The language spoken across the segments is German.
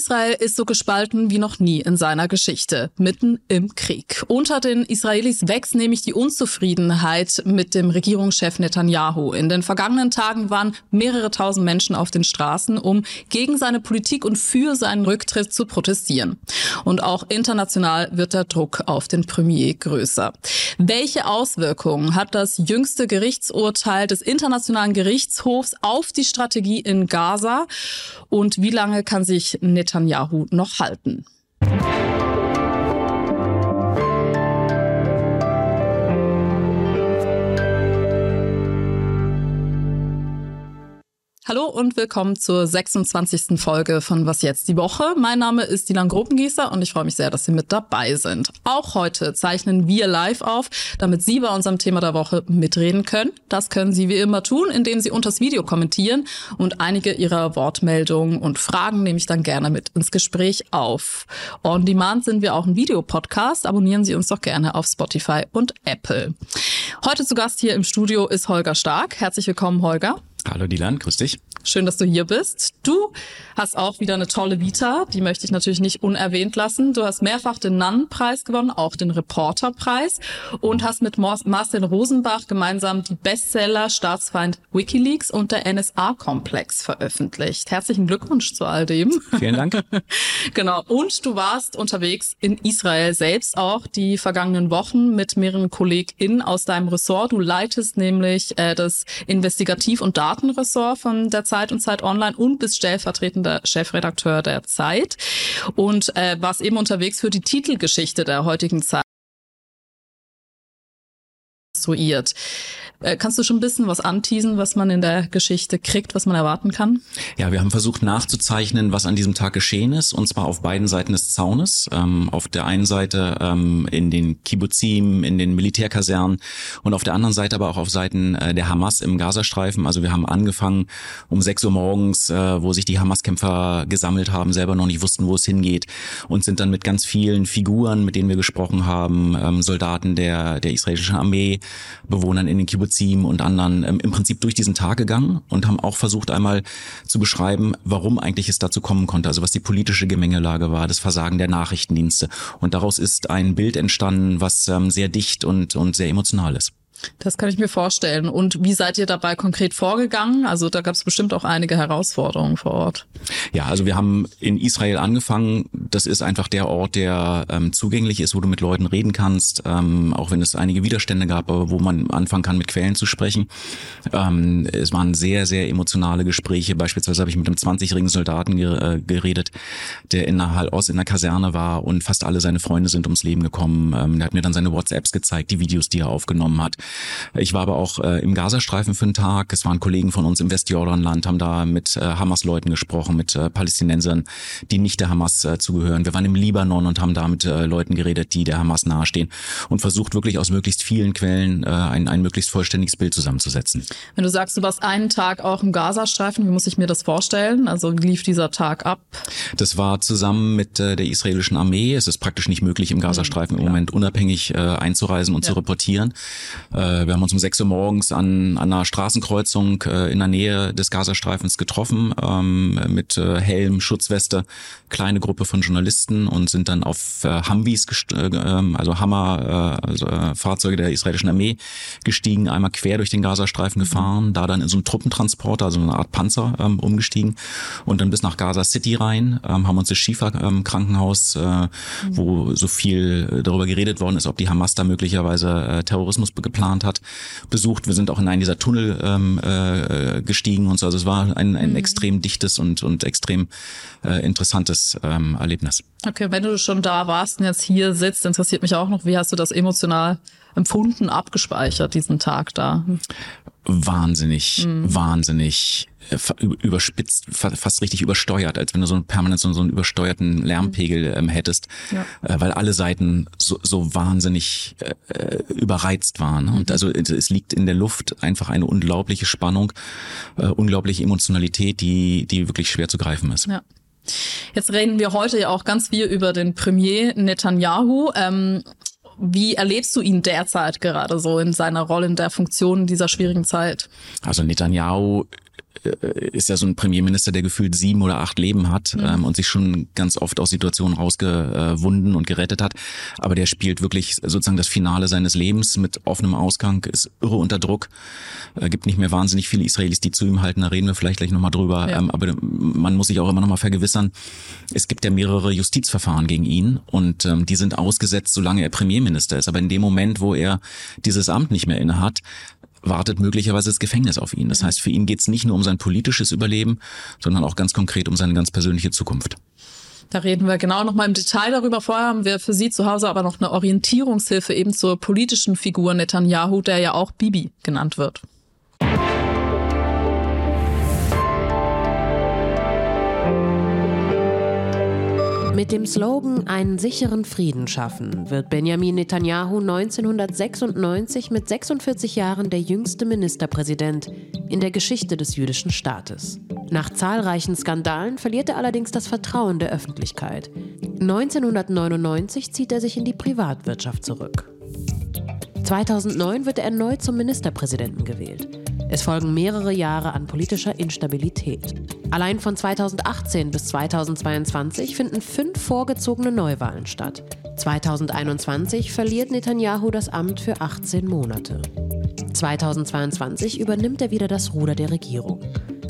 Israel ist so gespalten wie noch nie in seiner Geschichte, mitten im Krieg. Unter den Israelis wächst nämlich die Unzufriedenheit mit dem Regierungschef Netanyahu. In den vergangenen Tagen waren mehrere tausend Menschen auf den Straßen, um gegen seine Politik und für seinen Rücktritt zu protestieren. Und auch international wird der Druck auf den Premier größer. Welche Auswirkungen hat das jüngste Gerichtsurteil des Internationalen Gerichtshofs auf die Strategie in Gaza? Und wie lange kann sich Netanyahu noch halten? Hallo und willkommen zur 26. Folge von Was jetzt? Die Woche. Mein Name ist Dilan Gropengiesser und ich freue mich sehr, dass Sie mit dabei sind. Auch heute zeichnen wir live auf, damit Sie bei unserem Thema der Woche mitreden können. Das können Sie wie immer tun, indem Sie unters Video kommentieren und einige Ihrer Wortmeldungen und Fragen nehme ich dann gerne mit ins Gespräch auf. On Demand sind wir auch ein Videopodcast. Abonnieren Sie uns doch gerne auf Spotify und Apple. Heute zu Gast hier im Studio ist Holger Stark. Herzlich willkommen, Holger. Hallo Dilan, grüß dich. Schön, dass du hier bist. Du hast auch wieder eine tolle Vita, die möchte ich natürlich nicht unerwähnt lassen. Du hast mehrfach den Nannen-Preis gewonnen, auch den Reporter-Preis und hast mit Marcel Rosenbach gemeinsam die Bestseller Staatsfeind Wikileaks und der NSA-Komplex veröffentlicht. Herzlichen Glückwunsch zu all dem. Vielen Dank. Genau. Und du warst unterwegs in Israel selbst auch die vergangenen Wochen mit mehreren KollegInnen aus deinem Ressort. Du leitest nämlich das Investigativ- und Datenressort von der Zeit und Zeit Online und bist stellvertretender Chefredakteur der Zeit und warst eben unterwegs für die Titelgeschichte der heutigen Zeit. Kannst du schon ein bisschen was anteasen, was man in der Geschichte kriegt, was man erwarten kann? Ja, wir haben versucht nachzuzeichnen, was an diesem Tag geschehen ist, und zwar auf beiden Seiten des Zaunes. Auf der einen Seite in den Kibbuzim, in den Militärkasernen und auf der anderen Seite aber auch auf Seiten der Hamas im Gazastreifen. Also wir haben angefangen um 6 Uhr morgens, wo sich die Hamas-Kämpfer gesammelt haben, selber noch nicht wussten, wo es hingeht, und sind dann mit ganz vielen Figuren, mit denen wir gesprochen haben, Soldaten der israelischen Armee, Bewohnern in den Kibbutzim und anderen im Prinzip durch diesen Tag gegangen und haben auch versucht einmal zu beschreiben, warum eigentlich es dazu kommen konnte, also was die politische Gemengelage war, das Versagen der Nachrichtendienste, und daraus ist ein Bild entstanden, was sehr dicht und sehr emotional ist. Das kann ich mir vorstellen. Und wie seid ihr dabei konkret vorgegangen? Also da gab es bestimmt auch einige Herausforderungen vor Ort. Ja, also wir haben in Israel angefangen. Das ist einfach der Ort, der zugänglich ist, wo du mit Leuten reden kannst, auch wenn es einige Widerstände gab, aber wo man anfangen kann, mit Quellen zu sprechen. Es waren sehr, sehr emotionale Gespräche. Beispielsweise habe ich mit einem 20-jährigen Soldaten geredet, der in der Hal-Oz in der Kaserne war, und fast alle seine Freunde sind ums Leben gekommen. Er hat mir dann seine WhatsApps gezeigt, die Videos, die er aufgenommen hat. Ich war aber auch im Gazastreifen für einen Tag. Es waren Kollegen von uns im Westjordanland, haben da mit Hamas-Leuten gesprochen, mit Palästinensern, die nicht der Hamas zugehören. Wir waren im Libanon und haben da mit Leuten geredet, die der Hamas nahestehen, und versucht wirklich aus möglichst vielen Quellen ein möglichst vollständiges Bild zusammenzusetzen. Wenn du sagst, du warst einen Tag auch im Gazastreifen, wie muss ich mir das vorstellen? Also wie lief dieser Tag ab? Das war zusammen mit der israelischen Armee. Es ist praktisch nicht möglich, im Gazastreifen im Moment unabhängig einzureisen und zu reportieren. Wir haben uns um 6 Uhr morgens an einer Straßenkreuzung in der Nähe des Gazastreifens getroffen, mit Helm, Schutzweste, kleine Gruppe von Journalisten, und sind dann auf Humvees, also Hammer, Fahrzeuge der israelischen Armee gestiegen, einmal quer durch den Gazastreifen gefahren, da dann in so einen Truppentransporter, also eine Art Panzer, umgestiegen und dann bis nach Gaza City rein, haben uns das Shifa Krankenhaus, wo so viel darüber geredet worden ist, ob die Hamas da möglicherweise Terrorismus geplant hat, besucht. Wir sind auch in einen dieser Tunnel gestiegen und so. Also es war ein extrem dichtes und extrem interessantes Erlebnis. Okay, wenn du schon da warst und jetzt hier sitzt, interessiert mich auch noch, wie hast du das emotional empfunden, abgespeichert, diesen Tag da? Wahnsinnig. Überspitzt, fast richtig übersteuert, als wenn du so einen permanent so einen übersteuerten Lärmpegel hättest, ja. Weil alle Seiten so wahnsinnig überreizt waren. Ne? Und also es liegt in der Luft einfach eine unglaubliche Spannung, unglaubliche Emotionalität, die wirklich schwer zu greifen ist. Ja. Jetzt reden wir heute ja auch ganz viel über den Premier Netanyahu. Wie erlebst du ihn derzeit gerade so in seiner Rolle, in der Funktion in dieser schwierigen Zeit? Also Netanyahu ist ja so ein Premierminister, der gefühlt 7 oder 8 Leben hat und sich schon ganz oft aus Situationen rausgewunden und gerettet hat. Aber der spielt wirklich sozusagen das Finale seines Lebens mit offenem Ausgang, ist irre unter Druck. Gibt nicht mehr wahnsinnig viele Israelis, die zu ihm halten. Da reden wir vielleicht gleich nochmal drüber. Ja. Aber man muss sich auch immer nochmal vergewissern. Es gibt ja mehrere Justizverfahren gegen ihn und die sind ausgesetzt, solange er Premierminister ist. Aber in dem Moment, wo er dieses Amt nicht mehr innehat, wartet möglicherweise das Gefängnis auf ihn. Das heißt, für ihn geht es nicht nur um sein politisches Überleben, sondern auch ganz konkret um seine ganz persönliche Zukunft. Da reden wir genau nochmal im Detail darüber. Vorher haben wir für Sie zu Hause aber noch eine Orientierungshilfe eben zur politischen Figur Netanyahu, der ja auch Bibi genannt wird. Mit dem Slogan »Einen sicheren Frieden schaffen« wird Benjamin Netanyahu 1996 mit 46 Jahren der jüngste Ministerpräsident in der Geschichte des jüdischen Staates. Nach zahlreichen Skandalen verliert er allerdings das Vertrauen der Öffentlichkeit. 1999 zieht er sich in die Privatwirtschaft zurück. 2009 wird er erneut zum Ministerpräsidenten gewählt. Es folgen mehrere Jahre an politischer Instabilität. Allein von 2018 bis 2022 finden 5 vorgezogene Neuwahlen statt. 2021 verliert Netanyahu das Amt für 18 Monate. 2022 übernimmt er wieder das Ruder der Regierung.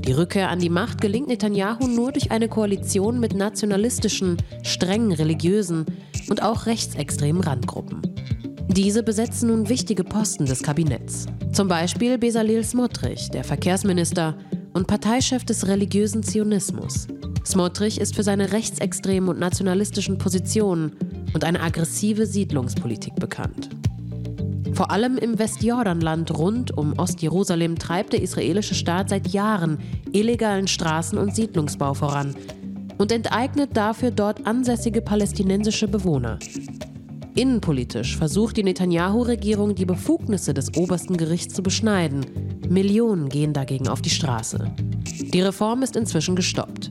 Die Rückkehr an die Macht gelingt Netanyahu nur durch eine Koalition mit nationalistischen, streng religiösen und auch rechtsextremen Randgruppen. Diese besetzen nun wichtige Posten des Kabinetts. Zum Beispiel Bezalel Smotrich, der Verkehrsminister und Parteichef des religiösen Zionismus. Smotrich ist für seine rechtsextremen und nationalistischen Positionen und eine aggressive Siedlungspolitik bekannt. Vor allem im Westjordanland rund um Ostjerusalem treibt der israelische Staat seit Jahren illegalen Straßen- und Siedlungsbau voran und enteignet dafür dort ansässige palästinensische Bewohner. Innenpolitisch versucht die Netanyahu-Regierung, die Befugnisse des obersten Gerichts zu beschneiden. Millionen gehen dagegen auf die Straße. Die Reform ist inzwischen gestoppt.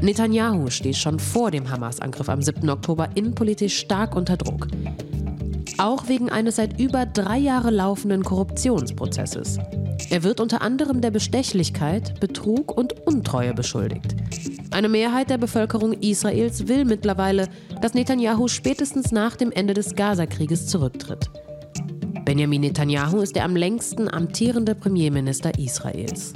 Netanyahu steht schon vor dem Hamas-Angriff am 7. Oktober innenpolitisch stark unter Druck. Auch wegen eines seit über 3 Jahren laufenden Korruptionsprozesses. Er wird unter anderem der Bestechlichkeit, Betrug und Untreue beschuldigt. Eine Mehrheit der Bevölkerung Israels will mittlerweile, dass Netanyahu spätestens nach dem Ende des Gaza-Krieges zurücktritt. Benjamin Netanyahu ist der am längsten amtierende Premierminister Israels.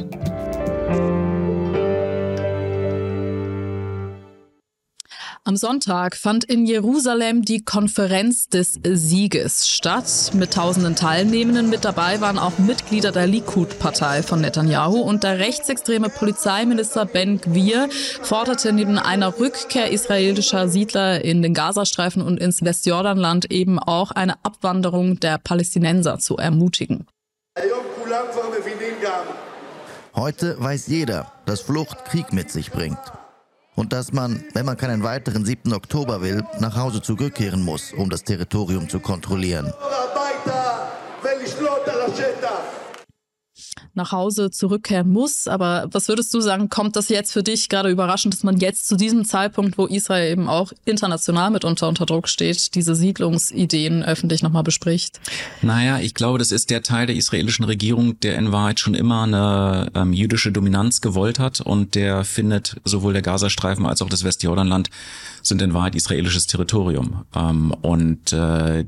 Am Sonntag fand in Jerusalem die Konferenz des Sieges statt. Mit tausenden Teilnehmenden mit dabei waren auch Mitglieder der Likud-Partei von Netanyahu. Und der rechtsextreme Polizeiminister Ben Gvir forderte neben einer Rückkehr israelischer Siedler in den Gazastreifen und ins Westjordanland eben auch eine Abwanderung der Palästinenser zu ermutigen. Heute weiß jeder, dass Flucht Krieg mit sich bringt. Und dass man, wenn man keinen weiteren 7. Oktober will, nach Hause zurückkehren muss, um das Territorium zu kontrollieren. Nach Hause zurückkehren muss, aber was würdest du sagen, kommt das jetzt für dich gerade überraschend, dass man jetzt zu diesem Zeitpunkt, wo Israel eben auch international mitunter unter Druck steht, diese Siedlungsideen öffentlich nochmal bespricht? Naja, ich glaube, das ist der Teil der israelischen Regierung, der in Wahrheit schon immer eine jüdische Dominanz gewollt hat und der findet, sowohl der Gazastreifen als auch das Westjordanland sind in Wahrheit israelisches Territorium und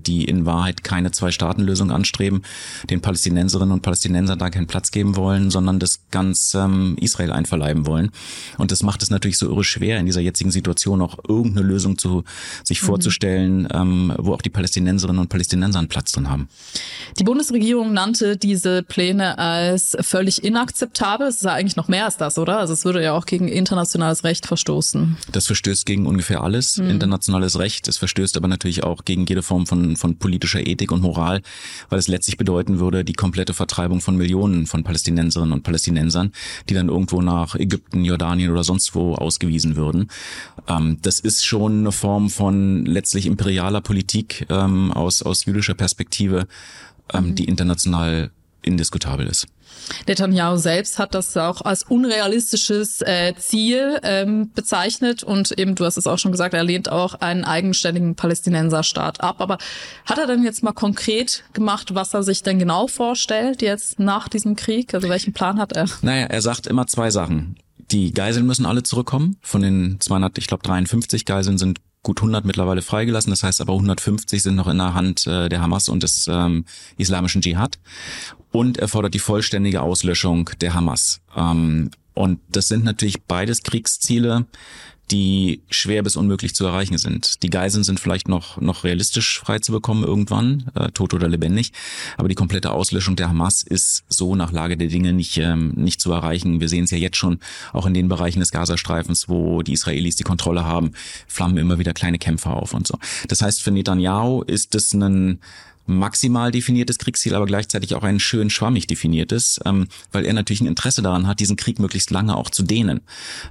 die in Wahrheit keine Zwei-Staaten-Lösung anstreben, den Palästinenserinnen und Palästinensern da keinen Platz geben wollen, sondern das ganz Israel einverleiben wollen. Und das macht es natürlich so irre schwer, in dieser jetzigen Situation auch irgendeine Lösung zu sich vorzustellen, wo auch die Palästinenserinnen und Palästinenser einen Platz drin haben. Die Bundesregierung nannte diese Pläne als völlig inakzeptabel. Es ist ja eigentlich noch mehr als das, oder? Also es würde ja auch gegen internationales Recht verstoßen. Das verstößt gegen ungefähr alles, internationales Recht. Es verstößt aber natürlich auch gegen jede Form von politischer Ethik und Moral, weil es letztlich bedeuten würde, die komplette Vertreibung von Millionen von Palästinenserinnen und Palästinensern, die dann irgendwo nach Ägypten, Jordanien oder sonst wo ausgewiesen würden. Das ist schon eine Form von letztlich imperialer Politik aus jüdischer Perspektive, die international indiskutabel ist. Netanyahu selbst hat das auch als unrealistisches Ziel bezeichnet und eben, du hast es auch schon gesagt, er lehnt auch einen eigenständigen Palästinenserstaat ab. Aber hat er denn jetzt mal konkret gemacht, was er sich denn genau vorstellt jetzt nach diesem Krieg? Also welchen Plan hat er? Naja, er sagt immer zwei Sachen. Die Geiseln müssen alle zurückkommen. Von den 253 Geiseln sind gut 100 mittlerweile freigelassen, das heißt aber 150 sind noch in der Hand der Hamas und des islamischen Dschihad. Und er fordert die vollständige Auslöschung der Hamas. Und das sind natürlich beides Kriegsziele, die schwer bis unmöglich zu erreichen sind. Die Geiseln sind vielleicht noch realistisch frei zu bekommen irgendwann, tot oder lebendig. Aber die komplette Auslöschung der Hamas ist so nach Lage der Dinge nicht zu erreichen. Wir sehen es ja jetzt schon auch in den Bereichen des Gazastreifens, wo die Israelis die Kontrolle haben, flammen immer wieder kleine Kämpfe auf und so. Das heißt, für Netanyahu ist das ein maximal definiertes Kriegsziel, aber gleichzeitig auch ein schön schwammig definiertes, weil er natürlich ein Interesse daran hat, diesen Krieg möglichst lange auch zu dehnen.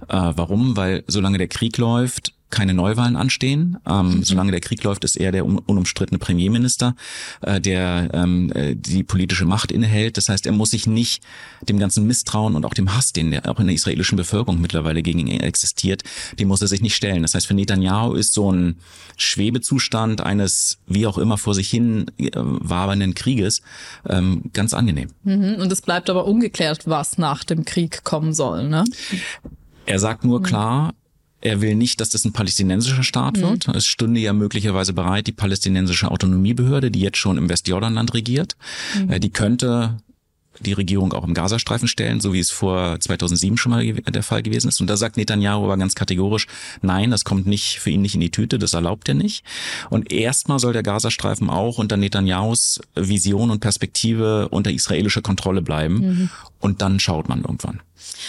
Warum? Weil solange der Krieg läuft, keine Neuwahlen anstehen. Solange der Krieg läuft, ist er der unumstrittene Premierminister, der die politische Macht innehält. Das heißt, er muss sich nicht dem ganzen Misstrauen und auch dem Hass, den auch in der israelischen Bevölkerung mittlerweile gegen ihn existiert, dem muss er sich nicht stellen. Das heißt, für Netanyahu ist so ein Schwebezustand eines wie auch immer vor sich hin wabernden Krieges ganz angenehm. Mhm. Und es bleibt aber ungeklärt, was nach dem Krieg kommen soll, ne? Er sagt nur klar, er will nicht, dass das ein palästinensischer Staat wird. Es stünde ja möglicherweise bereit, die palästinensische Autonomiebehörde, die jetzt schon im Westjordanland regiert, die könnte die Regierung auch im Gazastreifen stellen, so wie es vor 2007 schon mal der Fall gewesen ist. Und da sagt Netanyahu aber ganz kategorisch, nein, das kommt nicht für ihn nicht in die Tüte, das erlaubt er nicht. Und erstmal soll der Gazastreifen auch unter Netanyahus Vision und Perspektive unter israelischer Kontrolle bleiben. Und dann schaut man irgendwann.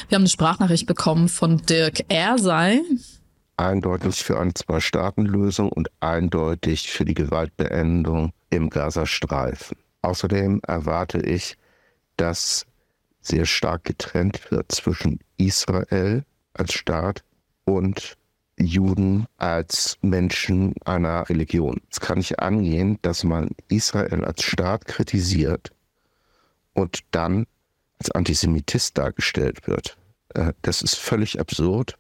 Wir haben eine Sprachnachricht bekommen von Dirk Ersey. Eindeutig für eine Zwei-Staaten-Lösung und eindeutig für die Gewaltbeendung im Gazastreifen. Außerdem erwarte ich, dass sehr stark getrennt wird zwischen Israel als Staat und Juden als Menschen einer Religion. Es kann nicht angehen, dass man Israel als Staat kritisiert und dann als Antisemitist dargestellt wird. Das ist völlig absurd,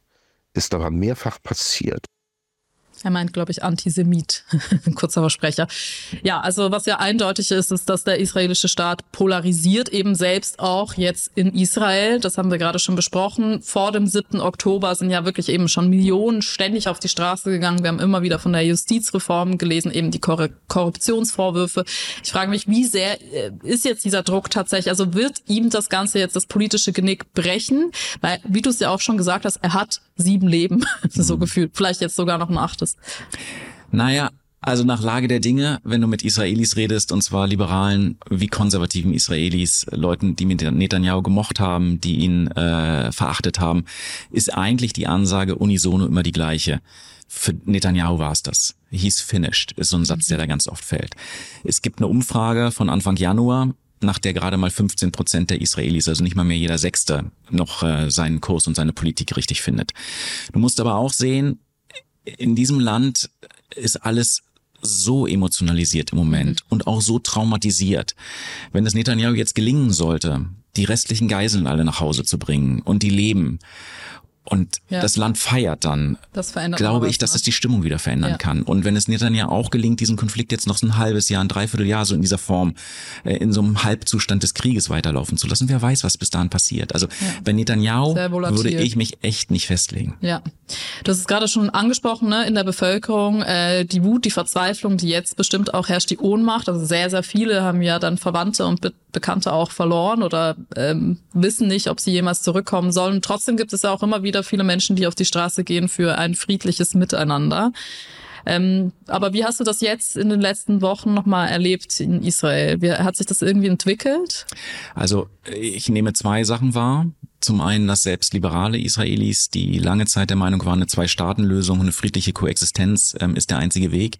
ist aber mehrfach passiert. Er meint, glaube ich, Antisemit. Kurzer Versprecher. Ja, also was ja eindeutig ist, ist, dass der israelische Staat polarisiert, eben selbst auch jetzt in Israel. Das haben wir gerade schon besprochen. Vor dem 7. Oktober sind ja wirklich eben schon Millionen ständig auf die Straße gegangen. Wir haben immer wieder von der Justizreform gelesen, eben die Korruptionsvorwürfe. Ich frage mich, wie sehr ist jetzt dieser Druck tatsächlich, also wird ihm das Ganze jetzt das politische Genick brechen? Weil, wie du es ja auch schon gesagt hast, er hat 7 Leben, so gefühlt. Vielleicht jetzt sogar noch ein 8. Naja, also nach Lage der Dinge, wenn du mit Israelis redest, und zwar liberalen wie konservativen Israelis, Leuten, die mit Netanyahu gemocht haben, die ihn verachtet haben, ist eigentlich die Ansage unisono immer die gleiche. Für Netanyahu war es das. He's finished, ist so ein Satz, der da ganz oft fällt. Es gibt eine Umfrage von Anfang Januar, nach der gerade mal 15% der Israelis, also nicht mal mehr jeder Sechste, noch seinen Kurs und seine Politik richtig findet. Du musst aber auch sehen, in diesem Land ist alles so emotionalisiert im Moment und auch so traumatisiert. Wenn es Netanyahu jetzt gelingen sollte, die restlichen Geiseln alle nach Hause zu bringen und die leben und das Land feiert dann, das glaube ich, dass es die Stimmung wieder verändern kann. Und wenn es Netanyahu auch gelingt, diesen Konflikt jetzt noch so ein halbes Jahr, ein Dreivierteljahr so in dieser Form, in so einem Halbzustand des Krieges weiterlaufen zu lassen, wer weiß, was bis dahin passiert. Also bei Netanyahu würde ich mich echt nicht festlegen. Ja, das ist gerade schon angesprochen, ne? In der Bevölkerung, die Wut, die Verzweiflung, die jetzt bestimmt auch herrscht, die Ohnmacht. Also sehr, sehr viele haben ja dann Verwandte und Bekannte auch verloren oder wissen nicht, ob sie jemals zurückkommen sollen. Trotzdem gibt es ja auch immer wieder viele Menschen, die auf die Straße gehen für ein friedliches Miteinander. Aber wie hast du das jetzt in den letzten Wochen nochmal erlebt in Israel? Wie hat sich das irgendwie entwickelt? Also ich nehme zwei Sachen wahr. Zum einen, dass selbst liberale Israelis, die lange Zeit der Meinung waren, eine Zwei-Staaten-Lösung und eine friedliche Koexistenz ist der einzige Weg,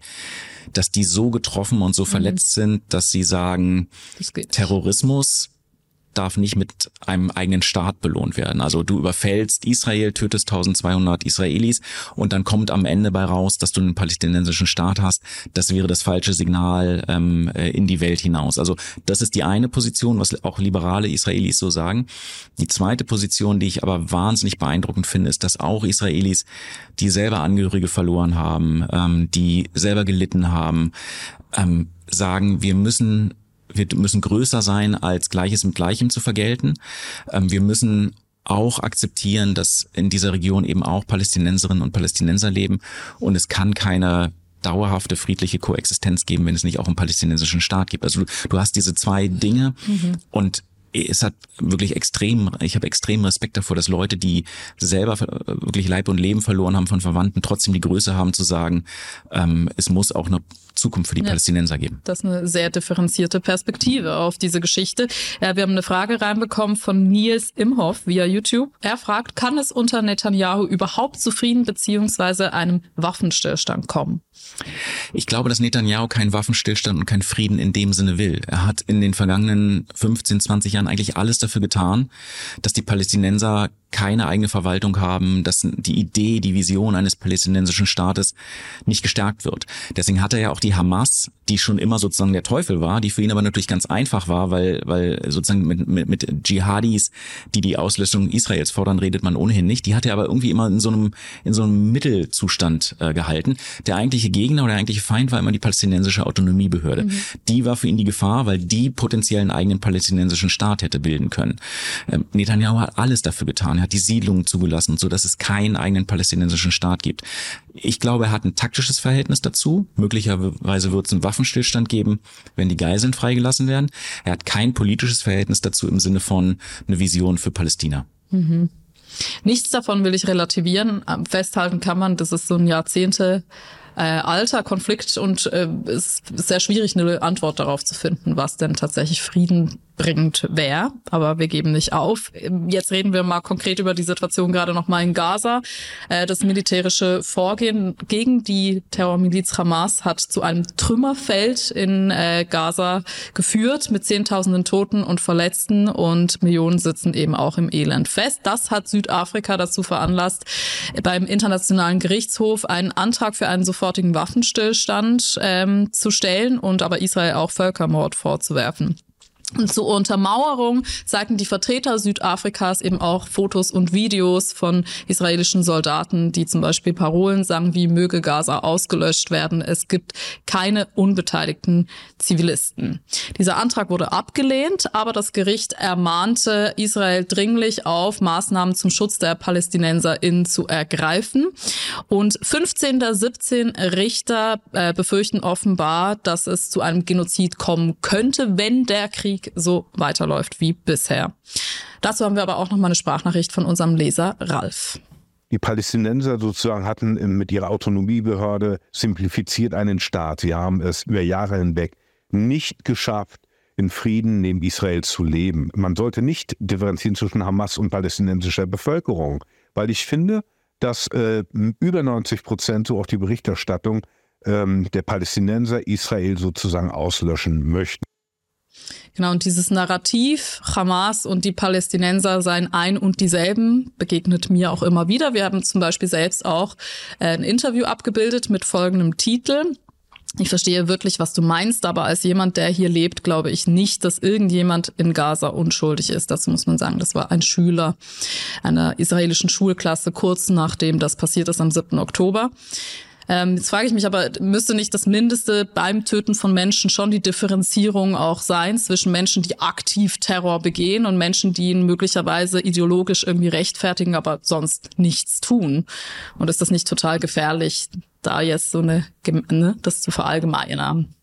dass die so getroffen und so verletzt sind, dass sie sagen, Terrorismus darf nicht mit einem eigenen Staat belohnt werden. Also du überfällst Israel, tötest 1200 Israelis und dann kommt am Ende bei raus, dass du einen palästinensischen Staat hast. Das wäre das falsche Signal in die Welt hinaus. Also das ist die eine Position, was auch liberale Israelis so sagen. Die zweite Position, die ich aber wahnsinnig beeindruckend finde, ist, dass auch Israelis, die selber Angehörige verloren haben, die selber gelitten haben, sagen, wir müssen größer sein, als Gleiches mit Gleichem zu vergelten. Wir müssen auch akzeptieren, dass in dieser Region eben auch Palästinenserinnen und Palästinenser leben. Und es kann keine dauerhafte friedliche Koexistenz geben, wenn es nicht auch einen palästinensischen Staat gibt. Also du hast diese zwei Dinge und es hat wirklich ich habe extrem Respekt davor, dass Leute, die selber wirklich Leib und Leben verloren haben von Verwandten, trotzdem die Größe haben zu sagen, es muss auch eine Zukunft für die Palästinenser geben. Das ist eine sehr differenzierte Perspektive auf diese Geschichte. Wir haben eine Frage reinbekommen von Nils Imhoff via YouTube. Er fragt, kann es unter Netanyahu überhaupt zu Frieden beziehungsweise einem Waffenstillstand kommen? Ich glaube, dass Netanyahu keinen Waffenstillstand und keinen Frieden in dem Sinne will. Er hat in den vergangenen 15, 20 Jahren eigentlich alles dafür getan, dass die Palästinenser keine eigene Verwaltung haben, dass die Idee, die Vision eines palästinensischen Staates nicht gestärkt wird. Deswegen hat er ja auch die Hamas, die schon immer sozusagen der Teufel war, die für ihn aber natürlich ganz einfach war, weil sozusagen mit Dschihadis, die Auslöschung Israels fordern, redet man ohnehin nicht. Die hat er aber irgendwie immer in so einem Mittelzustand gehalten. Der eigentliche Gegner oder der eigentliche Feind war immer die palästinensische Autonomiebehörde. Mhm. Die war für ihn die Gefahr, weil die potenziell einen eigenen palästinensischen Staat hätte bilden können. Netanyahu hat alles dafür getan. Er hat die Siedlungen zugelassen, sodass es keinen eigenen palästinensischen Staat gibt. Ich glaube, er hat ein taktisches Verhältnis dazu. Möglicherweise wird es einen Waffenstillstand geben, wenn die Geiseln freigelassen werden. Er hat kein politisches Verhältnis dazu im Sinne von eine Vision für Palästina. Mhm. Nichts davon will ich relativieren. Festhalten kann man, das ist so ein Jahrzehnte alter Konflikt und es ist sehr schwierig, eine Antwort darauf zu finden, was denn tatsächlich Frieden bringt wäre. Aber wir geben nicht auf. Jetzt reden wir mal konkret über die Situation gerade nochmal in Gaza. Das militärische Vorgehen gegen die Terrormiliz Hamas hat zu einem Trümmerfeld in Gaza geführt mit Zehntausenden Toten und Verletzten und Millionen sitzen eben auch im Elend fest. Das hat Südafrika dazu veranlasst, beim Internationalen Gerichtshof einen Antrag für einen sofortigen Waffenstillstand zu stellen und aber Israel auch Völkermord vorzuwerfen. Und zur Untermauerung zeigten die Vertreter Südafrikas eben auch Fotos und Videos von israelischen Soldaten, die zum Beispiel Parolen sangen wie möge Gaza ausgelöscht werden. Es gibt keine unbeteiligten Zivilisten. Dieser Antrag wurde abgelehnt, aber das Gericht ermahnte Israel dringlich auf, Maßnahmen zum Schutz der PalästinenserInnen zu ergreifen. Und 15 der 17 Richter befürchten offenbar, dass es zu einem Genozid kommen könnte, wenn der Krieg so weiterläuft wie bisher. Dazu haben wir aber auch noch mal eine Sprachnachricht von unserem Leser Ralf. Die Palästinenser sozusagen hatten mit ihrer Autonomiebehörde simplifiziert einen Staat. Sie haben es über Jahre hinweg nicht geschafft, in Frieden neben Israel zu leben. Man sollte nicht differenzieren zwischen Hamas und palästinensischer Bevölkerung, weil ich finde, dass über 90%, so auch die Berichterstattung, der Palästinenser Israel sozusagen auslöschen möchten. Genau, und dieses Narrativ, Hamas und die Palästinenser seien ein und dieselben, begegnet mir auch immer wieder. Wir haben zum Beispiel selbst auch ein Interview abgebildet mit folgendem Titel. Ich verstehe wirklich, was du meinst, aber als jemand, der hier lebt, glaube ich nicht, dass irgendjemand in Gaza unschuldig ist. Dazu muss man sagen, das war ein Schüler einer israelischen Schulklasse, kurz nachdem das passiert ist am 7. Oktober. Jetzt frage ich mich aber, müsste nicht das Mindeste beim Töten von Menschen schon die Differenzierung auch sein zwischen Menschen, die aktiv Terror begehen und Menschen, die ihn möglicherweise ideologisch irgendwie rechtfertigen, aber sonst nichts tun? Und ist das nicht total gefährlich, da jetzt so das zu verallgemeinern?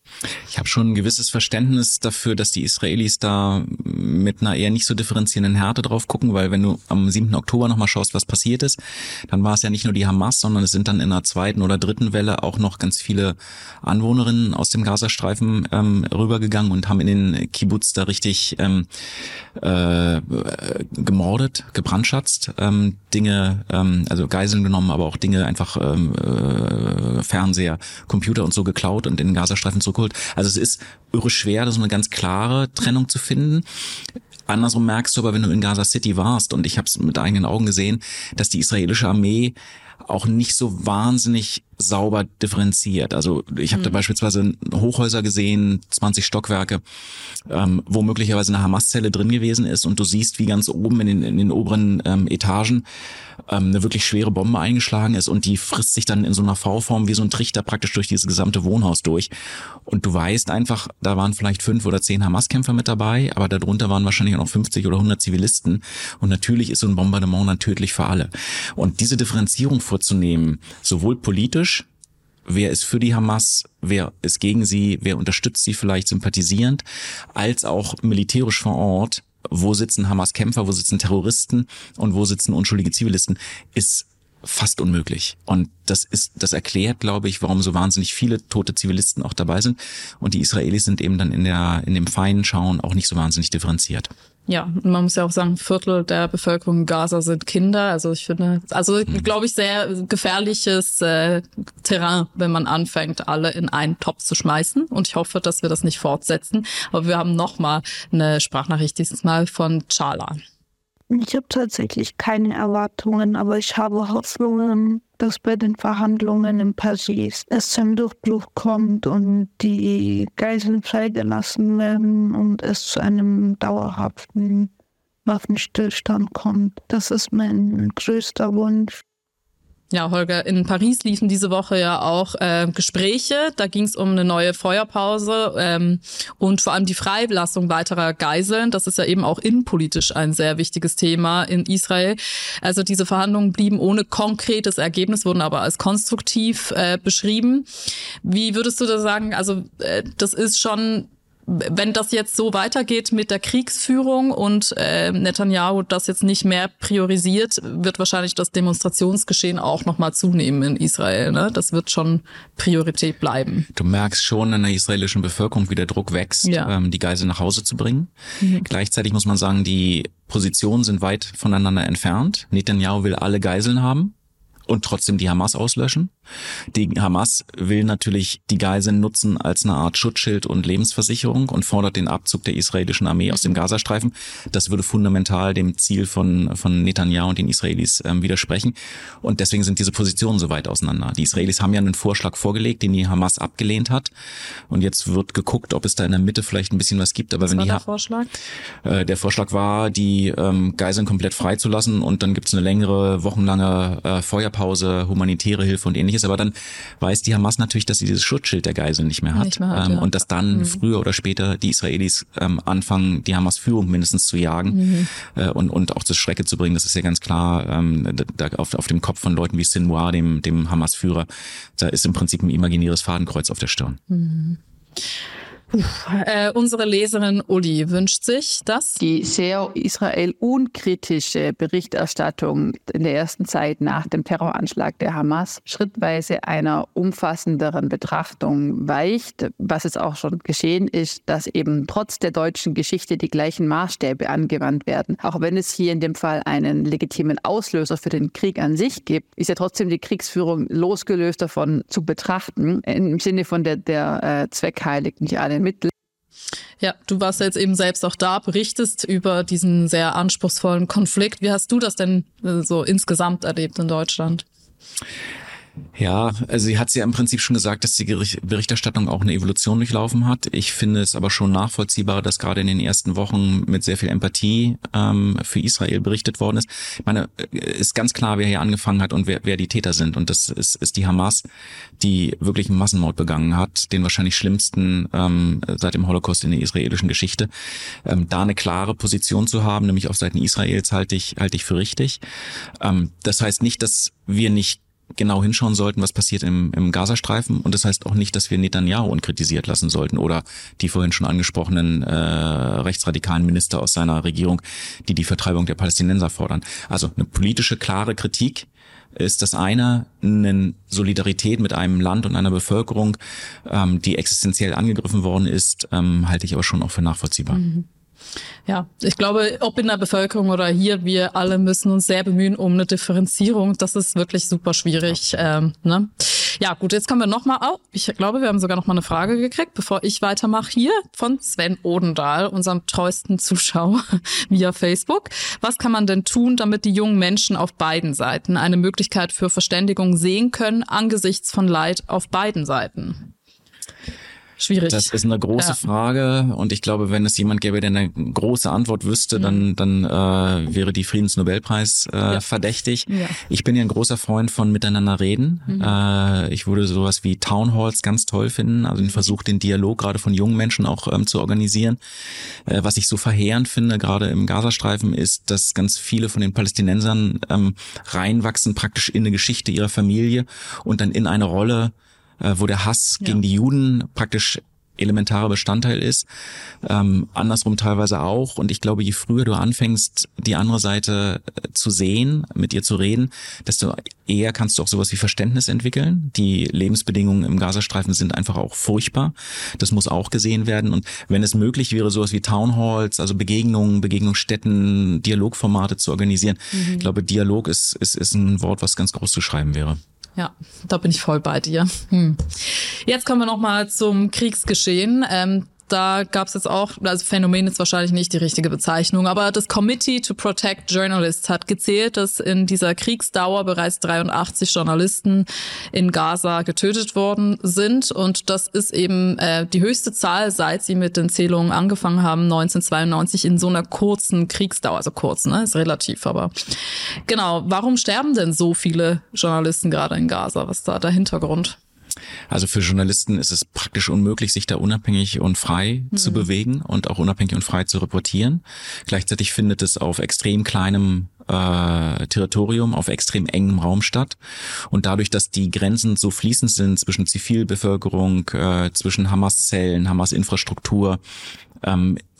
Ich habe schon ein gewisses Verständnis dafür, dass die Israelis da mit einer eher nicht so differenzierenden Härte drauf gucken, weil wenn du am 7. Oktober nochmal schaust, was passiert ist, dann war es ja nicht nur die Hamas, sondern es sind dann in der zweiten oder dritten Welle auch noch ganz viele Anwohnerinnen aus dem Gazastreifen rübergegangen und haben in den Kibbutz da richtig gemordet, gebrandschatzt, Dinge, also Geiseln genommen, aber auch Dinge einfach Fernseher, Computer und so geklaut und in den Gazastreifen zurück Alkohol. Also es ist irre schwer, da so eine ganz klare Trennung zu finden. Andersrum merkst du aber, wenn du in Gaza City warst, und ich habe es mit eigenen Augen gesehen, dass die israelische Armee auch nicht so wahnsinnig sauber differenziert. Also ich habe da beispielsweise Hochhäuser gesehen, 20 Stockwerke, wo möglicherweise eine Hamas-Zelle drin gewesen ist, und du siehst, wie ganz oben in den oberen Etagen eine wirklich schwere Bombe eingeschlagen ist, und die frisst sich dann in so einer V-Form wie so ein Trichter praktisch durch dieses gesamte Wohnhaus durch. Und du weißt einfach, da waren vielleicht 5 oder 10 Hamas-Kämpfer mit dabei, aber darunter waren wahrscheinlich auch noch 50 oder 100 Zivilisten. Und natürlich ist so ein Bombardement dann tödlich für alle. Und diese Differenzierung vorzunehmen, sowohl politisch, wer ist für die Hamas, wer ist gegen sie, wer unterstützt sie vielleicht sympathisierend, als auch militärisch vor Ort, wo sitzen Hamas-Kämpfer, wo sitzen Terroristen und wo sitzen unschuldige Zivilisten, ist fast unmöglich. Und das erklärt, glaube ich, warum so wahnsinnig viele tote Zivilisten auch dabei sind. Und die Israelis sind eben dann in dem feinen Schauen auch nicht so wahnsinnig differenziert. Ja, und man muss ja auch sagen, 1/4 der Bevölkerung in Gaza sind Kinder. Also ich finde, glaube ich, sehr gefährliches Terrain, wenn man anfängt, alle in einen Topf zu schmeißen. Und ich hoffe, dass wir das nicht fortsetzen. Aber wir haben nochmal eine Sprachnachricht, dieses Mal von Chala. Ich habe tatsächlich keine Erwartungen, aber ich habe Hoffnungen, dass bei den Verhandlungen in Paris es zum Durchbruch kommt und die Geiseln freigelassen werden und es zu einem dauerhaften Waffenstillstand kommt. Das ist mein größter Wunsch. Ja, Holger, in Paris liefen diese Woche ja auch Gespräche. Da ging es um eine neue Feuerpause und vor allem die Freilassung weiterer Geiseln. Das ist ja eben auch innenpolitisch ein sehr wichtiges Thema in Israel. Also diese Verhandlungen blieben ohne konkretes Ergebnis, wurden aber als konstruktiv beschrieben. Wie würdest du da sagen, also das ist schon, wenn das jetzt so weitergeht mit der Kriegsführung und Netanyahu das jetzt nicht mehr priorisiert, wird wahrscheinlich das Demonstrationsgeschehen auch nochmal zunehmen in Israel. Ne? Das wird schon Priorität bleiben. Du merkst schon in der israelischen Bevölkerung, wie der Druck wächst, ja, die Geiseln nach Hause zu bringen. Mhm. Gleichzeitig muss man sagen, die Positionen sind weit voneinander entfernt. Netanyahu will alle Geiseln haben und trotzdem die Hamas auslöschen. Die Hamas will natürlich die Geiseln nutzen als eine Art Schutzschild und Lebensversicherung und fordert den Abzug der israelischen Armee aus dem Gazastreifen. Das würde fundamental dem Ziel von Netanyahu und den Israelis widersprechen. Und deswegen sind diese Positionen so weit auseinander. Die Israelis haben ja einen Vorschlag vorgelegt, den die Hamas abgelehnt hat. Und jetzt wird geguckt, ob es da in der Mitte vielleicht ein bisschen was gibt. Aber was wenn war der Vorschlag? Der Vorschlag war, die Geiseln komplett freizulassen, und dann gibt es eine längere, wochenlange Feuerpause, humanitäre Hilfe und ähnliches. Aber dann weiß die Hamas natürlich, dass sie dieses Schutzschild der Geiseln nicht mehr hat ja, und dass dann früher oder später die Israelis anfangen, die Hamas-Führung mindestens zu jagen und auch zur Schrecke zu bringen. Das ist ja ganz klar da auf dem Kopf von Leuten wie Sinwar, dem Hamas-Führer, da ist im Prinzip ein imaginäres Fadenkreuz auf der Stirn. Mhm. Unsere Leserin Uli wünscht sich, dass die sehr israel-unkritische Berichterstattung in der ersten Zeit nach dem Terroranschlag der Hamas schrittweise einer umfassenderen Betrachtung weicht, was jetzt auch schon geschehen ist, dass eben trotz der deutschen Geschichte die gleichen Maßstäbe angewandt werden. Auch wenn es hier in dem Fall einen legitimen Auslöser für den Krieg an sich gibt, ist ja trotzdem die Kriegsführung losgelöst davon zu betrachten, im Sinne von der Zweckheilig nicht alle Mittel. Ja, du warst ja jetzt eben selbst auch da, berichtest über diesen sehr anspruchsvollen Konflikt. Wie hast du das denn so insgesamt erlebt in Deutschland? Ja, also sie hat es ja im Prinzip schon gesagt, dass die Berichterstattung auch eine Evolution durchlaufen hat. Ich finde es aber schon nachvollziehbar, dass gerade in den ersten Wochen mit sehr viel Empathie für Israel berichtet worden ist. Ich meine, ist ganz klar, wer hier angefangen hat und wer die Täter sind. Und das ist die Hamas, die wirklich einen Massenmord begangen hat, den wahrscheinlich schlimmsten seit dem Holocaust in der israelischen Geschichte. Da eine klare Position zu haben, nämlich auf Seiten Israels, halte ich für richtig. Das heißt nicht, dass wir nicht genau hinschauen sollten, was passiert im Gazastreifen, und das heißt auch nicht, dass wir Netanyahu unkritisiert lassen sollten oder die vorhin schon angesprochenen rechtsradikalen Minister aus seiner Regierung, die die Vertreibung der Palästinenser fordern. Also eine politische, klare Kritik ist das eine, eine Solidarität mit einem Land und einer Bevölkerung, die existenziell angegriffen worden ist, halte ich aber schon auch für nachvollziehbar. Mhm. Ja, ich glaube, ob in der Bevölkerung oder hier, wir alle müssen uns sehr bemühen um eine Differenzierung. Das ist wirklich super schwierig. Ne? Ja gut, jetzt kommen wir nochmal auf. Ich glaube, wir haben sogar nochmal eine Frage gekriegt, bevor ich weitermache hier von Sven Odendahl, unserem treuesten Zuschauer via Facebook. Was kann man denn tun, damit die jungen Menschen auf beiden Seiten eine Möglichkeit für Verständigung sehen können, angesichts von Leid auf beiden Seiten? Schwierig. Das ist eine große Frage und ich glaube, wenn es jemand gäbe, der eine große Antwort wüsste, dann wäre die Friedensnobelpreis verdächtig. Ja. Ich bin ja ein großer Freund von miteinander reden. Mhm. Ich würde sowas wie Townhalls ganz toll finden, also den Versuch, den Dialog gerade von jungen Menschen auch zu organisieren. Was ich so verheerend finde, gerade im Gazastreifen, ist, dass ganz viele von den Palästinensern reinwachsen praktisch in eine Geschichte ihrer Familie und dann in eine Rolle, wo der Hass gegen die Juden praktisch elementarer Bestandteil ist, andersrum teilweise auch. Und ich glaube, je früher du anfängst, die andere Seite zu sehen, mit ihr zu reden, desto eher kannst du auch sowas wie Verständnis entwickeln. Die Lebensbedingungen im Gazastreifen sind einfach auch furchtbar. Das muss auch gesehen werden. Und wenn es möglich wäre, sowas wie Townhalls, also Begegnungen, Begegnungsstätten, Dialogformate zu organisieren. Mhm. Ich glaube, Dialog ist ein Wort, was ganz groß zu schreiben wäre. Ja, da bin ich voll bei dir. Jetzt kommen wir nochmal zum Kriegsgeschehen. Da gab es jetzt auch, also Phänomen ist wahrscheinlich nicht die richtige Bezeichnung, aber das Committee to Protect Journalists hat gezählt, dass in dieser Kriegsdauer bereits 83 Journalisten in Gaza getötet worden sind. Und das ist eben die höchste Zahl, seit sie mit den Zählungen angefangen haben, 1992, in so einer kurzen Kriegsdauer. Also kurz, ne? Ist relativ, aber genau. Warum sterben denn so viele Journalisten gerade in Gaza? Was ist da der Hintergrund? Also für Journalisten ist es praktisch unmöglich, sich da unabhängig und frei zu bewegen und auch unabhängig und frei zu reportieren. Gleichzeitig findet es auf extrem kleinem Territorium, auf extrem engem Raum statt. Und dadurch, dass die Grenzen so fließend sind zwischen Zivilbevölkerung, zwischen Hamas-Zellen, Hamas-Infrastruktur,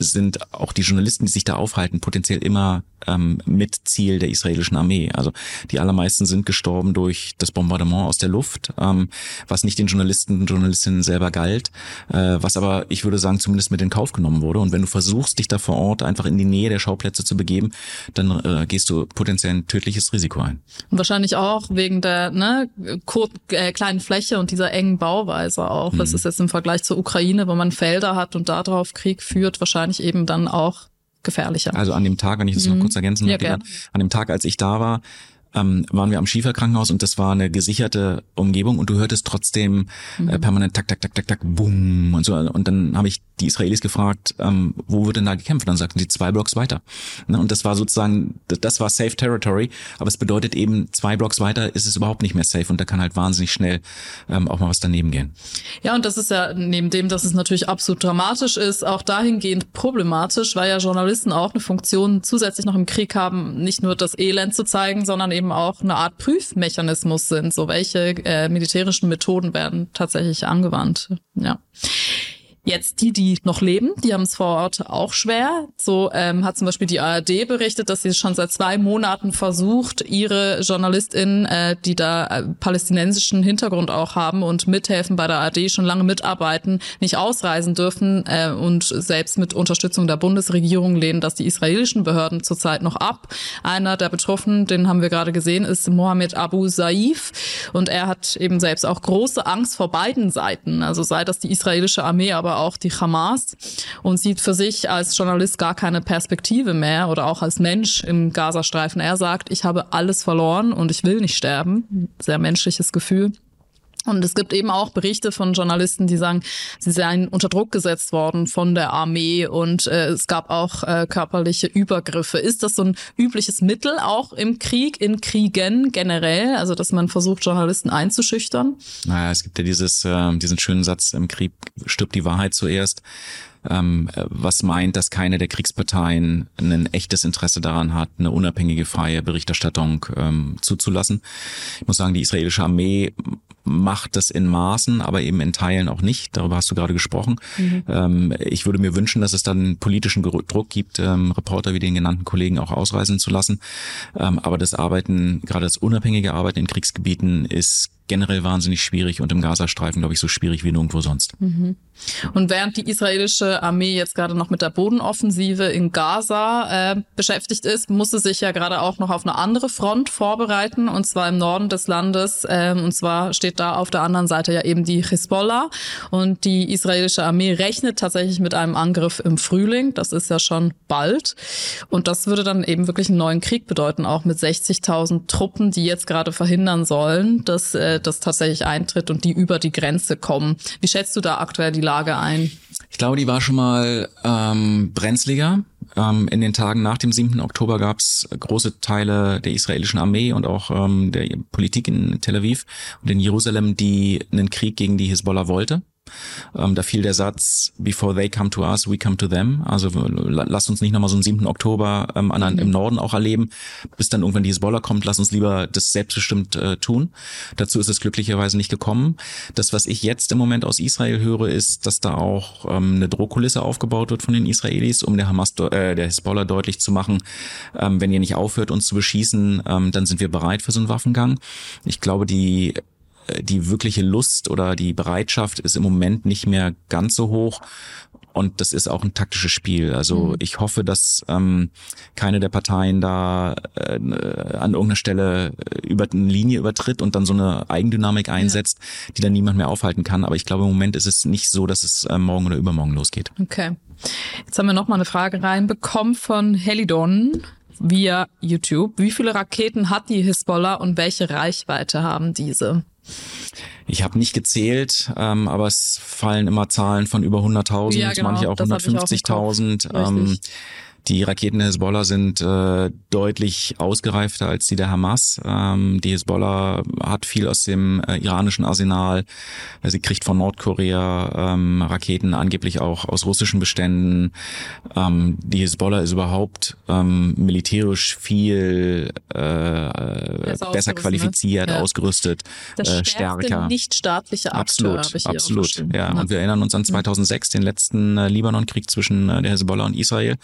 sind auch die Journalisten, die sich da aufhalten, potenziell immer mit Ziel der israelischen Armee. Also die allermeisten sind gestorben durch das Bombardement aus der Luft, was nicht den Journalisten und Journalistinnen selber galt, was aber, ich würde sagen, zumindest mit in Kauf genommen wurde. Und wenn du versuchst, dich da vor Ort einfach in die Nähe der Schauplätze zu begeben, dann gehst du potenziell ein tödliches Risiko ein. Und wahrscheinlich auch wegen der kleinen Fläche und dieser engen Bauweise auch. Das ist jetzt im Vergleich zur Ukraine, wo man Felder hat und da drauf Krieg führt, wahrscheinlich eben dann auch gefährlicher. Also an dem Tag, wenn ich das noch kurz ergänzen möchte, an dem Tag, als ich da war, waren wir am Shifa Krankenhaus und das war eine gesicherte Umgebung und du hörtest trotzdem permanent tak, tak, tak, tak, tak, bumm und so. Und dann habe ich die Israelis gefragt, wo wird denn da gekämpft? Und dann sagten sie 2 Blocks weiter. Ne? Und das war sozusagen, das war Safe Territory, aber es bedeutet eben, 2 Blocks weiter ist es überhaupt nicht mehr safe und da kann halt wahnsinnig schnell auch mal was daneben gehen. Ja, und das ist ja neben dem, dass es natürlich absolut dramatisch ist, auch dahingehend problematisch, weil ja Journalisten auch eine Funktion zusätzlich noch im Krieg haben, nicht nur das Elend zu zeigen, sondern eben auch eine Art Prüfmechanismus sind, so welche militärischen Methoden werden tatsächlich angewandt. Ja. Jetzt die noch leben, die haben es vor Ort auch schwer. So hat zum Beispiel die ARD berichtet, dass sie schon seit 2 Monaten versucht, ihre JournalistInnen, die da palästinensischen Hintergrund auch haben und mithelfen bei der ARD, schon lange mitarbeiten, nicht ausreisen dürfen und selbst mit Unterstützung der Bundesregierung lehnen das die israelischen Behörden zurzeit noch ab. Einer der Betroffenen, den haben wir gerade gesehen, ist Mohammed Abu Saif und er hat eben selbst auch große Angst vor beiden Seiten, also sei das die israelische Armee, aber auch die Hamas und sieht für sich als Journalist gar keine Perspektive mehr oder auch als Mensch im Gazastreifen. Er sagt, ich habe alles verloren und ich will nicht sterben. Sehr menschliches Gefühl. Und es gibt eben auch Berichte von Journalisten, die sagen, sie seien unter Druck gesetzt worden von der Armee und es gab auch körperliche Übergriffe. Ist das so ein übliches Mittel auch im Krieg, in Kriegen generell? Also, dass man versucht, Journalisten einzuschüchtern? Naja, es gibt ja diesen schönen Satz, im Krieg stirbt die Wahrheit zuerst. Was meint, dass keine der Kriegsparteien ein echtes Interesse daran hat, eine unabhängige, freie Berichterstattung zuzulassen. Ich muss sagen, die israelische Armee macht das in Maßen, aber eben in Teilen auch nicht. Darüber hast du gerade gesprochen. Mhm. Ich würde mir wünschen, dass es dann politischen Druck gibt, Reporter wie den genannten Kollegen auch ausreisen zu lassen. Aber das Arbeiten, gerade das unabhängige Arbeiten in Kriegsgebieten ist generell wahnsinnig schwierig und im Gazastreifen, glaube ich, so schwierig wie nirgendwo sonst. Mhm. Und während die israelische Armee jetzt gerade noch mit der Bodenoffensive in Gaza beschäftigt ist, muss sie sich ja gerade auch noch auf eine andere Front vorbereiten, und zwar im Norden des Landes. Und zwar steht da auf der anderen Seite ja eben die Hisbollah, und die israelische Armee rechnet tatsächlich mit einem Angriff im Frühling. Das ist ja schon bald, und das würde dann eben wirklich einen neuen Krieg bedeuten, auch mit 60.000 Truppen, die jetzt gerade verhindern sollen, dass das tatsächlich eintritt und die über die Grenze kommen. Wie schätzt du da aktuell die Lage ein? Ich glaube, die war schon mal brenzliger. In den Tagen nach dem 7. Oktober gab es große Teile der israelischen Armee und auch der Politik in Tel Aviv und in Jerusalem, die einen Krieg gegen die Hisbollah wollte. Da fiel der Satz, before they come to us, we come to them. Also lasst uns nicht nochmal so einen 7. Oktober im Norden auch erleben, bis dann irgendwann die Hisbollah kommt, lasst uns lieber das selbstbestimmt tun. Dazu ist es glücklicherweise nicht gekommen. Das, was ich jetzt im Moment aus Israel höre, ist, dass da auch eine Drohkulisse aufgebaut wird von den Israelis, um der Hisbollah deutlich zu machen, wenn ihr nicht aufhört, uns zu beschießen, dann sind wir bereit für so einen Waffengang. Ich glaube, die wirkliche Lust oder die Bereitschaft ist im Moment nicht mehr ganz so hoch, und das ist auch ein taktisches Spiel. Also ich hoffe, dass keine der Parteien da an irgendeiner Stelle eine Linie übertritt und dann so eine Eigendynamik einsetzt, die dann niemand mehr aufhalten kann. Aber ich glaube, im Moment ist es nicht so, dass es morgen oder übermorgen losgeht. Okay, jetzt haben wir nochmal eine Frage reinbekommen von Helidon via YouTube. Wie viele Raketen hat die Hisbollah und welche Reichweite haben diese? Ich habe nicht gezählt, aber es fallen immer Zahlen von über 100.000, ja, genau, manche auch 150.000. Die Raketen der Hisbollah sind deutlich ausgereifter als die der Hamas. Die Hisbollah hat viel aus dem iranischen Arsenal. Sie kriegt von Nordkorea Raketen, angeblich auch aus russischen Beständen. Die Hisbollah ist überhaupt militärisch viel besser qualifiziert, ausgerüstet, stärker. Nichtstaatliche Akteure. Absolut. Ja. Und wir erinnern uns an 2006, den letzten Libanon-Krieg zwischen der Hisbollah und Israel.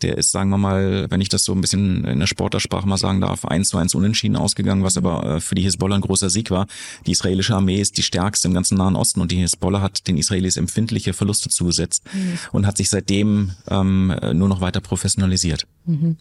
Der ist, sagen wir mal, wenn ich das so ein bisschen in der Sportlersprache mal sagen darf, 1:1 unentschieden ausgegangen, was aber für die Hisbollah ein großer Sieg war. Die israelische Armee ist die stärkste im ganzen Nahen Osten, und die Hisbollah hat den Israelis empfindliche Verluste zugesetzt und hat sich seitdem nur noch weiter professionalisiert. Mhm.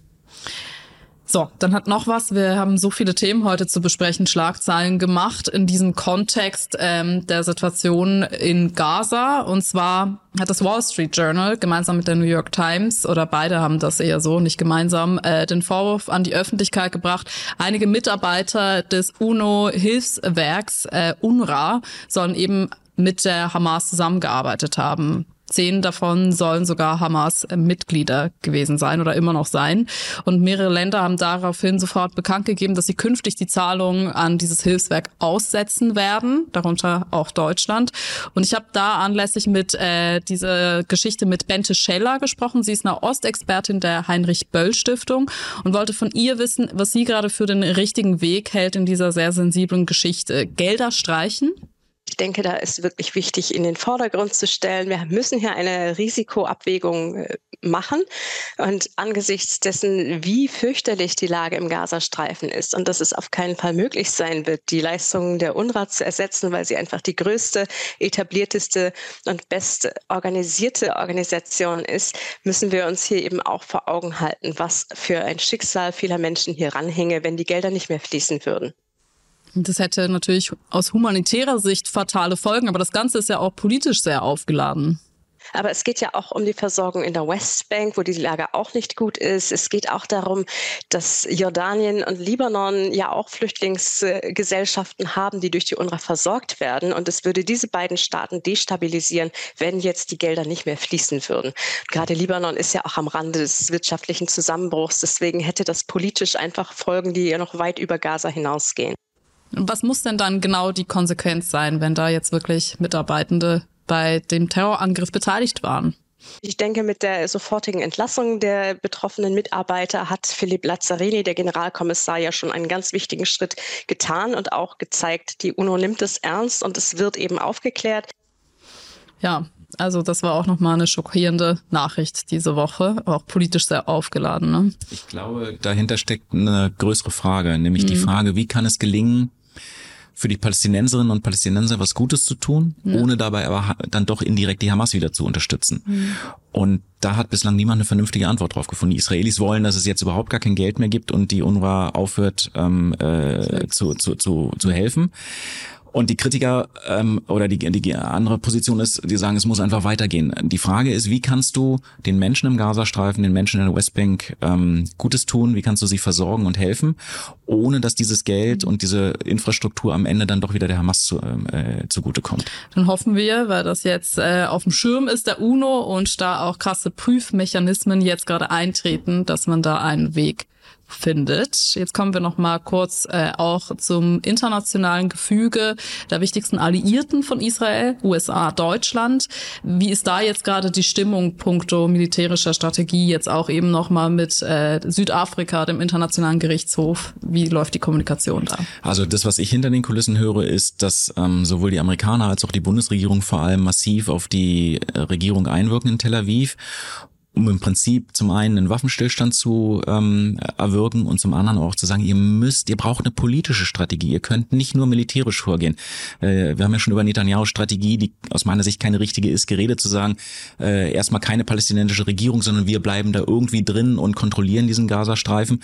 So, dann hat noch was. Wir haben so viele Themen heute zu besprechen, Schlagzeilen gemacht in diesem Kontext der Situation in Gaza. Und zwar hat das Wall Street Journal gemeinsam mit der New York Times, oder beide haben das eher so, nicht gemeinsam, den Vorwurf an die Öffentlichkeit gebracht. Einige Mitarbeiter des UNO-Hilfswerks UNRWA sollen eben mit der Hamas zusammengearbeitet haben. 10 davon sollen sogar Hamas-Mitglieder gewesen sein oder immer noch sein. Und mehrere Länder haben daraufhin sofort bekannt gegeben, dass sie künftig die Zahlungen an dieses Hilfswerk aussetzen werden, darunter auch Deutschland. Und ich habe da anlässlich mit dieser Geschichte mit Bente Scheller gesprochen. Sie ist eine Ostexpertin der Heinrich-Böll-Stiftung und wollte von ihr wissen, was sie gerade für den richtigen Weg hält in dieser sehr sensiblen Geschichte. Gelder streichen? Ich denke, da ist wirklich wichtig, in den Vordergrund zu stellen. Wir müssen hier eine Risikoabwägung machen, und angesichts dessen, wie fürchterlich die Lage im Gazastreifen ist und dass es auf keinen Fall möglich sein wird, die Leistungen der UNRWA zu ersetzen, weil sie einfach die größte, etablierteste und best organisierte Organisation ist, müssen wir uns hier eben auch vor Augen halten, was für ein Schicksal vieler Menschen hier ranhänge, wenn die Gelder nicht mehr fließen würden. Das hätte natürlich aus humanitärer Sicht fatale Folgen, aber das Ganze ist ja auch politisch sehr aufgeladen. Aber es geht ja auch um die Versorgung in der Westbank, wo die Lage auch nicht gut ist. Es geht auch darum, dass Jordanien und Libanon ja auch Flüchtlingsgesellschaften haben, die durch die UNRWA versorgt werden. Und es würde diese beiden Staaten destabilisieren, wenn jetzt die Gelder nicht mehr fließen würden. Gerade Libanon ist ja auch am Rande des wirtschaftlichen Zusammenbruchs. Deswegen hätte das politisch einfach Folgen, die ja noch weit über Gaza hinausgehen. Was muss denn dann genau die Konsequenz sein, wenn da jetzt wirklich Mitarbeitende bei dem Terrorangriff beteiligt waren? Ich denke, mit der sofortigen Entlassung der betroffenen Mitarbeiter hat Philipp Lazzarini, der Generalkommissar, ja schon einen ganz wichtigen Schritt getan und auch gezeigt, die UNO nimmt es ernst und es wird eben aufgeklärt. Ja, also das war auch nochmal eine schockierende Nachricht diese Woche, auch politisch sehr aufgeladen. Ne? Ich glaube, dahinter steckt eine größere Frage, nämlich die Frage, wie kann es gelingen, für die Palästinenserinnen und Palästinenser was Gutes zu tun, ohne dabei aber dann doch indirekt die Hamas wieder zu unterstützen. Mhm. Und da hat bislang niemand eine vernünftige Antwort drauf gefunden. Die Israelis wollen, dass es jetzt überhaupt gar kein Geld mehr gibt und die UNRWA aufhört zu helfen. Und die Kritiker oder die andere Position ist, die sagen, es muss einfach weitergehen. Die Frage ist, wie kannst du den Menschen im Gazastreifen, den Menschen in der Westbank Gutes tun? Wie kannst du sie versorgen und helfen, ohne dass dieses Geld und diese Infrastruktur am Ende dann doch wieder der Hamas zugutekommt? Dann hoffen wir, weil das jetzt auf dem Schirm ist der UNO und da auch krasse Prüfmechanismen jetzt gerade eintreten, dass man da einen Weg findet. Jetzt kommen wir noch mal kurz auch zum internationalen Gefüge der wichtigsten Alliierten von Israel, USA, Deutschland. Wie ist da jetzt gerade die Stimmung puncto militärischer Strategie, jetzt auch eben noch mal mit Südafrika, dem Internationalen Gerichtshof? Wie läuft die Kommunikation da? Also das, was ich hinter den Kulissen höre, ist, dass sowohl die Amerikaner als auch die Bundesregierung vor allem massiv auf die Regierung einwirken in Tel Aviv, um im Prinzip zum einen einen Waffenstillstand zu erwirken und zum anderen auch zu sagen, ihr braucht eine politische Strategie, ihr könnt nicht nur militärisch vorgehen. Wir haben ja schon über Netanyahu Strategie, die aus meiner Sicht keine richtige ist, geredet, zu sagen, erstmal keine palästinensische Regierung, sondern wir bleiben da irgendwie drin und kontrollieren diesen Gazastreifen.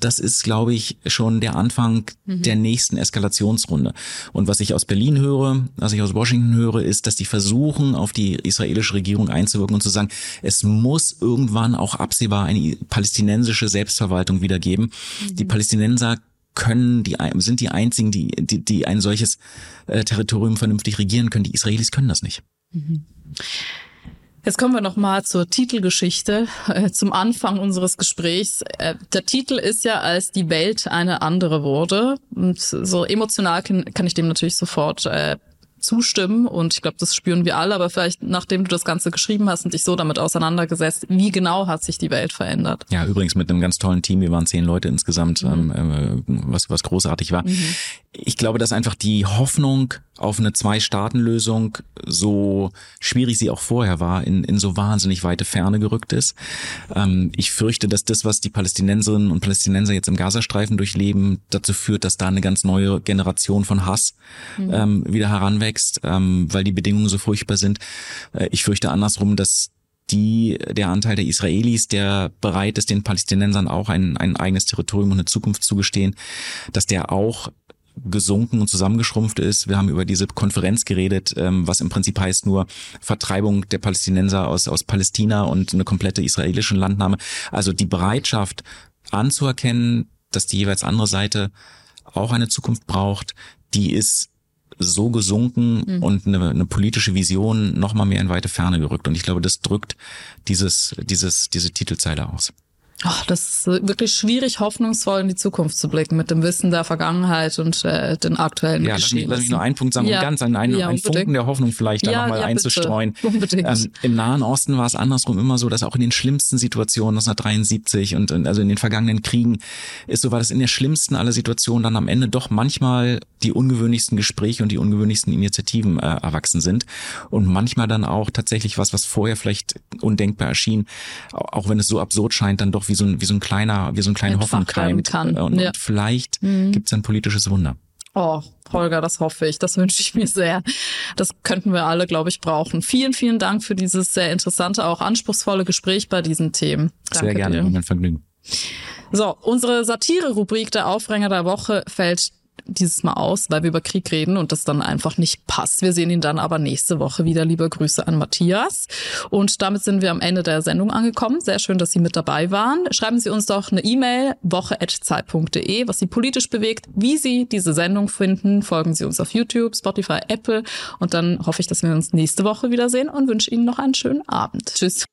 Das ist, glaube ich, schon der Anfang der nächsten Eskalationsrunde. Und was ich aus Berlin höre, was ich aus Washington höre, ist, dass die versuchen, auf die israelische Regierung einzuwirken und zu sagen, es muss irgendwann auch absehbar eine palästinensische Selbstverwaltung wiedergeben. Mhm. Die Palästinenser sind die einzigen, die ein solches Territorium vernünftig regieren können. Die Israelis können das nicht. Mhm. Jetzt kommen wir nochmal zur Titelgeschichte, zum Anfang unseres Gesprächs. Der Titel ist ja, als die Welt eine andere wurde. Und so emotional kann ich dem natürlich sofort zustimmen und ich glaube, das spüren wir alle, aber vielleicht nachdem du das Ganze geschrieben hast und dich so damit auseinandergesetzt, wie genau hat sich die Welt verändert? Ja, übrigens mit einem ganz tollen Team, wir waren 10 Leute insgesamt, was großartig war. Mhm. Ich glaube, dass einfach die Hoffnung auf eine 2-Staaten-Lösung, so schwierig sie auch vorher war, in so wahnsinnig weite Ferne gerückt ist. Ich fürchte, dass das, was die Palästinenserinnen und Palästinenser jetzt im Gazastreifen durchleben, dazu führt, dass da eine ganz neue Generation von Hass wieder heranwächst, weil die Bedingungen so furchtbar sind. Ich fürchte andersrum, dass der Anteil der Israelis, der bereit ist, den Palästinensern auch ein eigenes Territorium und eine Zukunft zugestehen, dass der auch gesunken und zusammengeschrumpft ist. Wir haben über diese Konferenz geredet, was im Prinzip heißt nur Vertreibung der Palästinenser aus Palästina und eine komplette israelische Landnahme. Also die Bereitschaft anzuerkennen, dass die jeweils andere Seite auch eine Zukunft braucht, die ist so gesunken und eine politische Vision noch mal mehr in weite Ferne gerückt. Und ich glaube, das drückt diese Titelzeile aus. Oh, das ist wirklich schwierig, hoffnungsvoll in die Zukunft zu blicken, mit dem Wissen der Vergangenheit und den aktuellen Geschehnissen. Lass mich nur einen Punkt sagen, um ganz einen Funken der Hoffnung vielleicht da nochmal einzustreuen. Im Nahen Osten war es andersrum immer so, dass auch in den schlimmsten Situationen 1973 und also in den vergangenen Kriegen ist so, war das in der schlimmsten aller Situationen dann am Ende doch manchmal die ungewöhnlichsten Gespräche und die ungewöhnlichsten Initiativen erwachsen sind und manchmal dann auch tatsächlich was vorher vielleicht undenkbar erschien, auch wenn es so absurd scheint, dann doch wie so ein kleiner Hoffnung keimt. Und vielleicht gibt's ein politisches Wunder. Oh, Holger, das hoffe ich. Das wünsche ich mir sehr. Das könnten wir alle, glaube ich, brauchen. Vielen, vielen Dank für dieses sehr interessante, auch anspruchsvolle Gespräch bei diesen Themen. Danke sehr gerne, dir. Mein Vergnügen. So, unsere Satire-Rubrik, der Aufreger der Woche, fällt dieses Mal aus, weil wir über Krieg reden und das dann einfach nicht passt. Wir sehen ihn dann aber nächste Woche wieder. Liebe Grüße an Matthias. Und damit sind wir am Ende der Sendung angekommen. Sehr schön, dass Sie mit dabei waren. Schreiben Sie uns doch eine E-Mail, woche@zeit.de, was Sie politisch bewegt, wie Sie diese Sendung finden. Folgen Sie uns auf YouTube, Spotify, Apple. Und dann hoffe ich, dass wir uns nächste Woche wiedersehen und wünsche Ihnen noch einen schönen Abend. Tschüss.